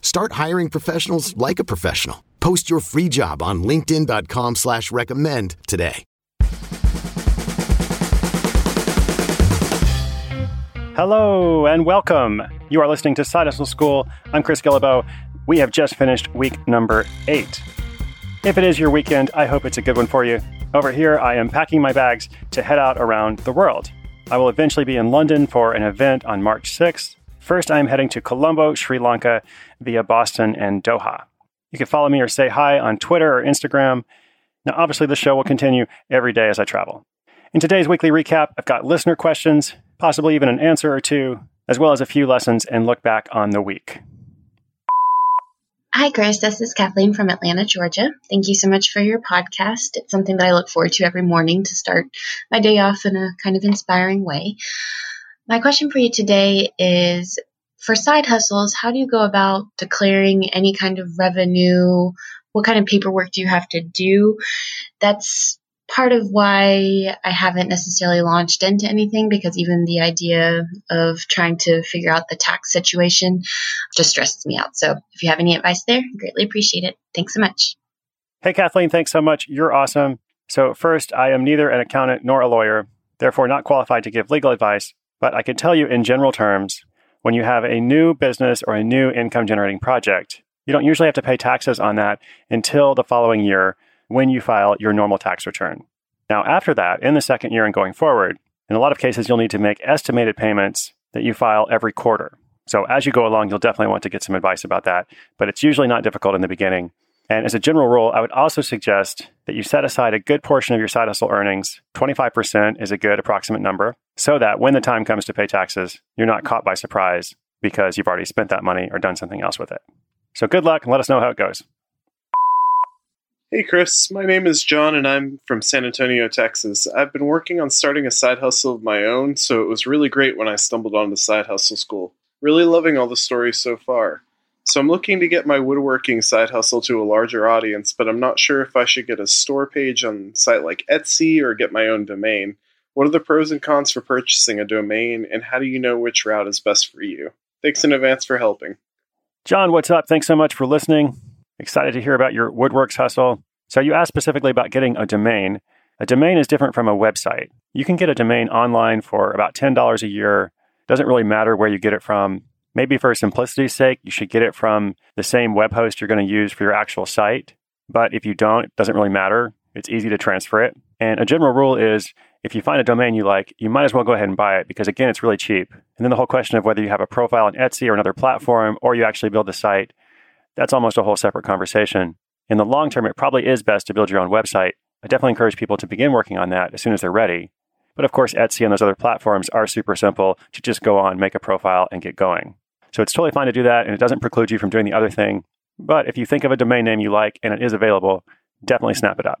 Start hiring professionals like a professional. Post your free job on linkedin.com/recommend today. Hello and welcome. You are listening to Side Hustle School. I'm Chris Guillebeau. We have just finished week number 8. If it is your weekend, I hope it's a good one for you. Over here, I am packing my bags to head out around the world. I will eventually be in London for an event on March 6th. First, I'm heading to Colombo, Sri Lanka via Boston and Doha. You can follow me or say hi on Twitter or Instagram. Now, obviously, the show will continue every day as I travel. In today's weekly recap, I've got listener questions, possibly even an answer or two, as well as a few lessons and look back on the week. Hi, Chris. This is Kathleen from Atlanta, Georgia. Thank you so much for your podcast. It's something that I look forward to every morning to start my day off in a kind of inspiring way. My question for you today is, for side hustles, how do you go about declaring any kind of revenue? What kind of paperwork do you have to do? That's part of why I haven't necessarily launched into anything, because even the idea of trying to figure out the tax situation just stresses me out. So if you have any advice there, I greatly appreciate it. Thanks so much. Hey, Kathleen, thanks so much. You're awesome. So first, I am neither an accountant nor a lawyer, therefore not qualified to give legal advice. But I can tell you in general terms, when you have a new business or a new income-generating project, you don't usually have to pay taxes on that until the following year, when you file your normal tax return. Now, after that, in the second year and going forward, in a lot of cases, you'll need to make estimated payments that you file every quarter. So as you go along, you'll definitely want to get some advice about that, but it's usually not difficult in the beginning. And as a general rule, I would also suggest that you set aside a good portion of your side hustle earnings. 25% is a good approximate number, so that when the time comes to pay taxes, you're not caught by surprise because you've already spent that money or done something else with it. So good luck and let us know how it goes. Hey, Chris. My name is John, and I'm from San Antonio, Texas. I've been working on starting a side hustle of my own, so it was really great when I stumbled onto Side Hustle School. Really loving all the stories so far. So I'm looking to get my woodworking side hustle to a larger audience, but I'm not sure if I should get a store page on a site like Etsy or get my own domain. What are the pros and cons for purchasing a domain, and how do you know which route is best for you? Thanks in advance for helping. John, what's up? Thanks so much for listening. Excited to hear about your woodworks hustle. So you asked specifically about getting a domain. A domain is different from a website. You can get a domain online for about $10 a year. Doesn't really matter where you get it from. Maybe for simplicity's sake, you should get it from the same web host you're going to use for your actual site. But if you don't, it doesn't really matter. It's easy to transfer it. And a general rule is, if you find a domain you like, you might as well go ahead and buy it because, again, it's really cheap. And then the whole question of whether you have a profile on Etsy or another platform or you actually build the site, that's almost a whole separate conversation. In the long term, it probably is best to build your own website. I definitely encourage people to begin working on that as soon as they're ready. But of course, Etsy and those other platforms are super simple to just go on, make a profile, and get going. So it's totally fine to do that, and it doesn't preclude you from doing the other thing. But if you think of a domain name you like and it is available, definitely snap it up.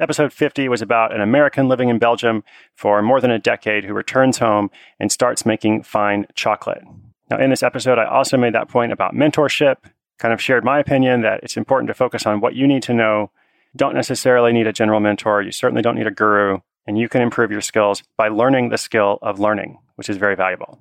Episode 50 was about an American living in Belgium for more than a decade who returns home and starts making fine chocolate. Now, in this episode, I also made that point about mentorship, kind of shared my opinion that it's important to focus on what you need to know. Don't necessarily need a general mentor. You certainly don't need a guru, and you can improve your skills by learning the skill of learning, which is very valuable.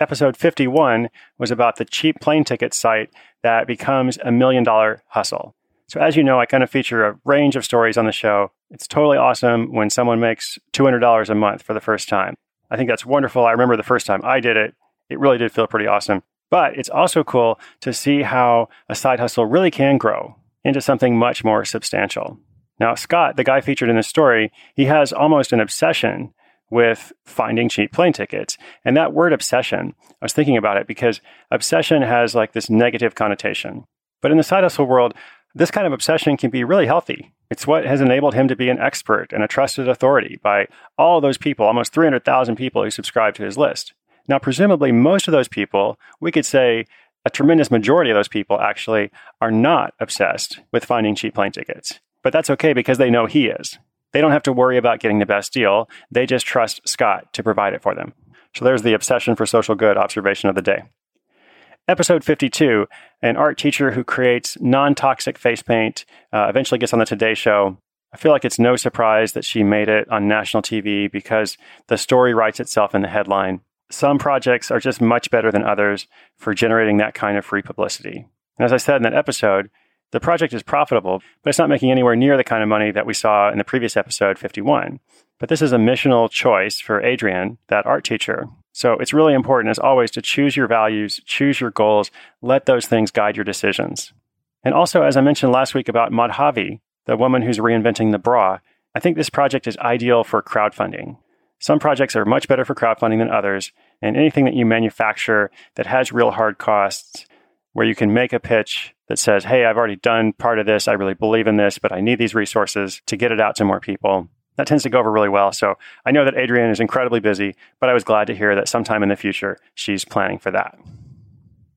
Episode 51 was about the cheap plane ticket site that becomes $1 million hustle. So as you know, I kind of feature a range of stories on the show. It's totally awesome when someone makes $200 a month for the first time. I think that's wonderful. I remember the first time I did it. It really did feel pretty awesome. But it's also cool to see how a side hustle really can grow into something much more substantial. Now, Scott, the guy featured in this story, he has almost an obsession with finding cheap plane tickets. And that word obsession, I was thinking about it because obsession has like this negative connotation. But in the side hustle world, this kind of obsession can be really healthy. It's what has enabled him to be an expert and a trusted authority by all those people, almost 300,000 people who subscribe to his list. Now, presumably, most of those people, we could say a tremendous majority of those people actually are not obsessed with finding cheap plane tickets. But that's okay because they know he is. They don't have to worry about getting the best deal. They just trust Scott to provide it for them. So there's the obsession for social good observation of the day. Episode 52, an art teacher who creates non-toxic face paint, eventually gets on the Today Show. I feel like it's no surprise that she made it on national TV because the story writes itself in the headline. Some projects are just much better than others for generating that kind of free publicity. And as I said in that episode, the project is profitable, but it's not making anywhere near the kind of money that we saw in the previous episode, 51. But this is a missional choice for Adrian, that art teacher. So it's really important, as always, to choose your values, choose your goals, let those things guide your decisions. And also, as I mentioned last week about Madhavi, the woman who's reinventing the bra, I think this project is ideal for crowdfunding. Some projects are much better for crowdfunding than others, and anything that you manufacture that has real hard costs, where you can make a pitch that says, hey, I've already done part of this, I really believe in this, but I need these resources to get it out to more people. That tends to go over really well. So I know that Adrienne is incredibly busy, but I was glad to hear that sometime in the future, she's planning for that.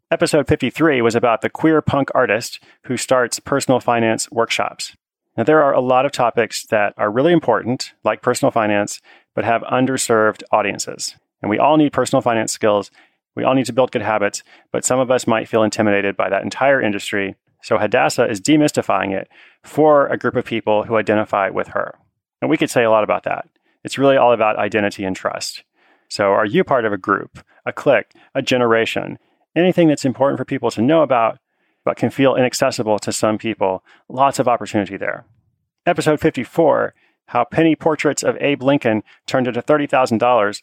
Episode 53 was about the queer punk artist who starts personal finance workshops. Now, there are a lot of topics that are really important, like personal finance, but have underserved audiences. And we all need personal finance skills. We all need to build good habits, but some of us might feel intimidated by that entire industry. So Hadassah is demystifying it for a group of people who identify with her. And we could say a lot about that. It's really all about identity and trust. So are you part of a group, a clique, a generation? Anything that's important for people to know about, but can feel inaccessible to some people. Lots of opportunity there. Episode 54, how penny portraits of Abe Lincoln turned into $30,000.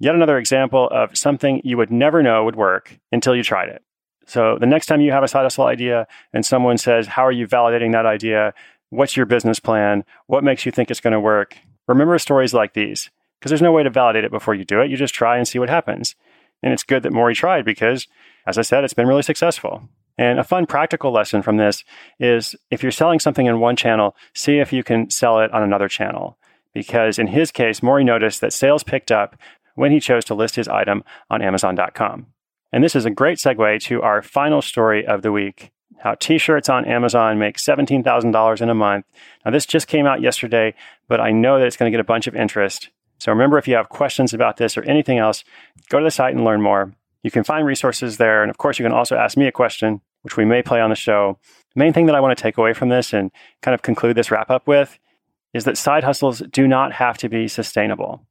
Yet another example of something you would never know would work until you tried it. So the next time you have a side hustle idea and someone says, how are you validating that idea? What's your business plan? What makes you think it's going to work? Remember stories like these, because there's no way to validate it before you do it. You just try and see what happens. And it's good that Maury tried because, as I said, it's been really successful. And a fun practical lesson from this is if you're selling something in one channel, see if you can sell it on another channel. Because in his case, Maury noticed that sales picked up when he chose to list his item on Amazon.com. And this is a great segue to our final story of the week, how t-shirts on Amazon make $17,000 in a month. Now, this just came out yesterday, but I know that it's going to get a bunch of interest. So remember, if you have questions about this or anything else, go to the site and learn more. You can find resources there. And of course, you can also ask me a question, which we may play on the show. The main thing that I want to take away from this and kind of conclude this wrap up with is that side hustles do not have to be sustainable.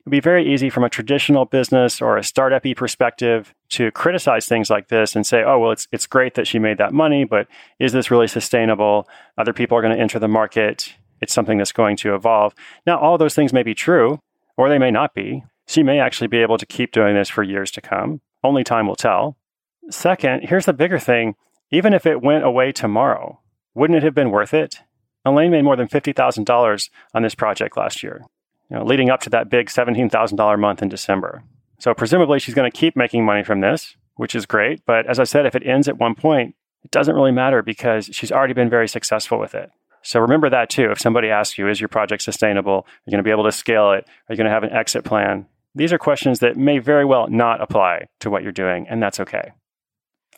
It would be very easy from a traditional business or a startup-y perspective to criticize things like this and say, oh, well, it's great that she made that money, but is this really sustainable? Other people are going to enter the market. It's something that's going to evolve. Now, all those things may be true, or they may not be. She may actually be able to keep doing this for years to come. Only time will tell. Second, here's the bigger thing. Even if it went away tomorrow, wouldn't it have been worth it? Elaine made more than $50,000 on this project last year, leading up to that big $17,000 month in December. So presumably she's going to keep making money from this, which is great. But as I said, if it ends at one point, It doesn't really matter because she's already been very successful with it. So remember that too. If somebody asks you, is your project sustainable? Are you going to be able to scale it? Are you going to have an exit plan? These are questions that may very well not apply to what you're doing, and that's okay.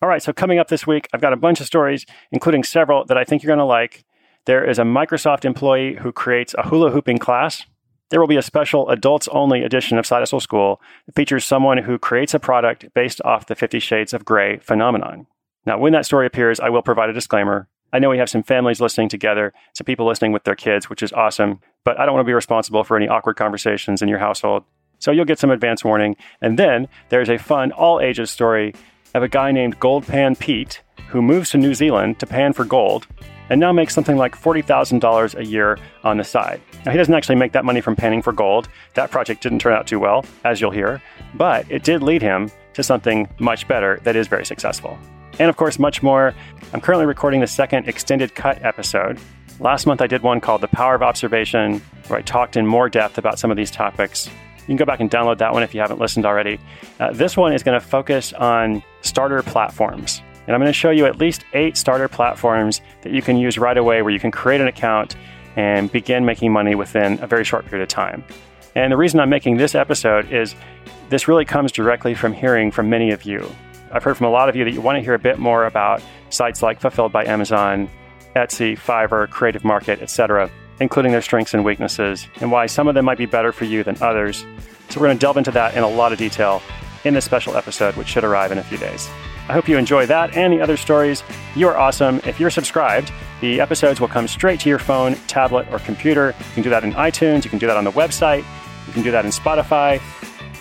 All right, so coming up this week, I've got a bunch of stories, including several that I think you're going to like. There is a Microsoft employee who creates a hula hooping class. There will be a special adults-only edition of Side Hustle School that features someone who creates a product based off the 50 Shades of Grey phenomenon. Now, when that story appears, I will provide a disclaimer. I know we have some families listening together, some people listening with their kids, which is awesome, but I don't want to be responsible for any awkward conversations in your household. So you'll get some advance warning. And then there's a fun all-ages story of a guy named Gold Pan Pete who moves to New Zealand to pan for gold and now makes something like $40,000 a year on the side. Now, he doesn't actually make that money from panning for gold. That project didn't turn out too well, as you'll hear, but it did lead him to something much better that is very successful. And of course, much more. I'm currently recording the second extended cut episode. Last month, I did one called The Power of Observation, where I talked in more depth about some of these topics. You can go back and download that one if you haven't listened already. This one is going to focus on starter platforms. And I'm going to show you at least 8 starter platforms that you can use right away where you can create an account and begin making money within a very short period of time. And the reason I'm making this episode is this really comes directly from hearing from many of you. I've heard from a lot of you that you want to hear a bit more about sites like Fulfilled by Amazon, Etsy, Fiverr, Creative Market, etc., including their strengths and weaknesses, and why some of them might be better for you than others. So we're going to delve into that in a lot of detail in this special episode, which should arrive in a few days. I hope you enjoy that and the other stories. You are awesome. If you're subscribed, the episodes will come straight to your phone, tablet, or computer. You can do that in iTunes. You can do that on the website. You can do that in Spotify.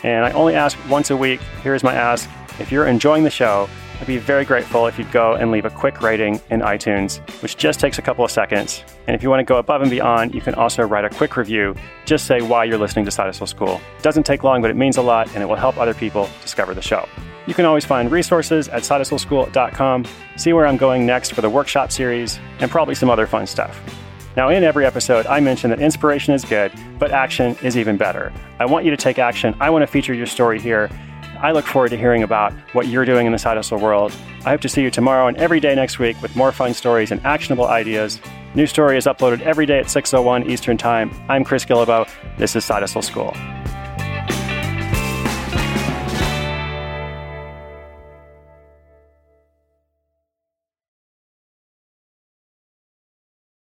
And I only ask once a week. Here's my ask. If you're enjoying the show, I'd be very grateful if you'd go and leave a quick rating in iTunes, which just takes a couple of seconds. And if you want to go above and beyond, you can also write a quick review. Just say why you're listening to Side Hustle School. It doesn't take long, but it means a lot, and it will help other people discover the show. You can always find resources at sidehustleschool.com, see where I'm going next for the workshop series, and probably some other fun stuff. Now, in every episode, I mention that inspiration is good, but action is even better. I want you to take action. I want to feature your story here. I look forward to hearing about what you're doing in the side hustle world. I hope to see you tomorrow and every day next week with more fun stories and actionable ideas. New story is uploaded every day at 6:01 Eastern Time. I'm Chris Guillebeau. This is Side Hustle School.